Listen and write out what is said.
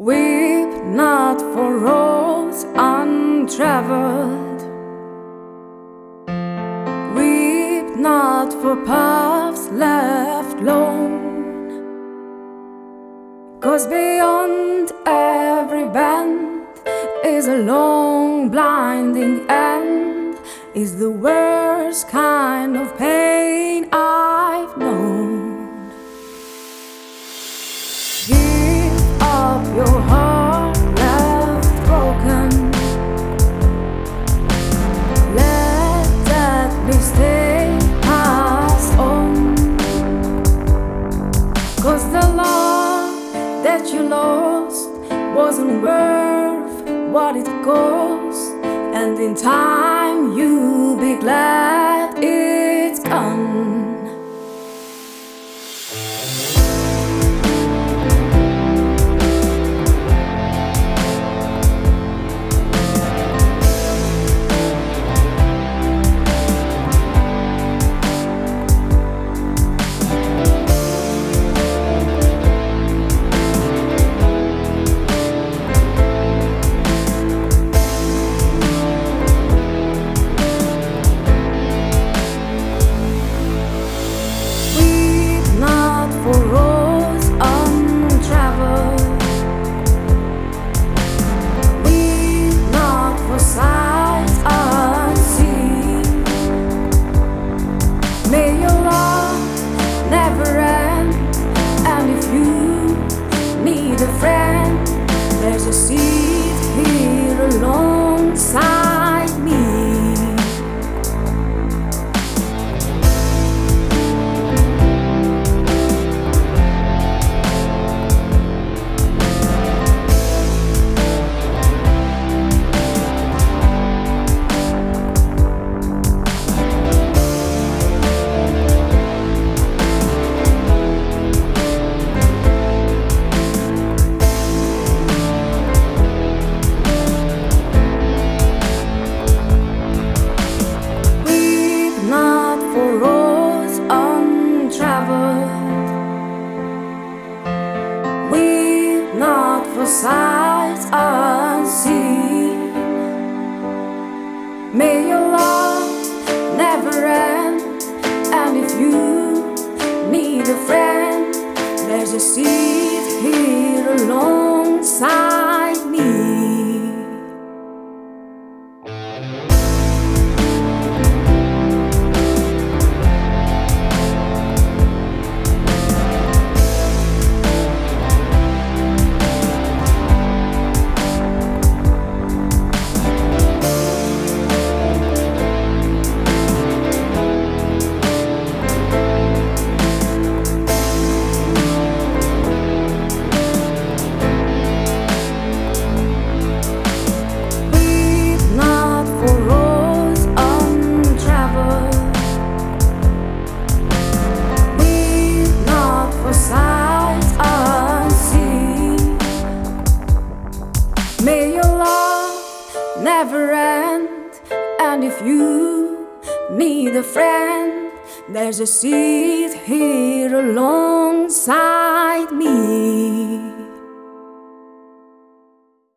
Weep not for roads untraveled. Weep not for paths left lone, 'cause beyond every bend is a long blinding end, is the worst kind of pain I've known. Give up your heart left broken. Let that mistake pass on, 'cause the love that you lost wasn't worth what it cost, and in time you'll be glad it's gone. There's a seat here alongside me. Sights unseen. May your love never end, and if you need a friend, there's a seat here alongside me. May your love never end, and if you need a friend, there's a seat here alongside me.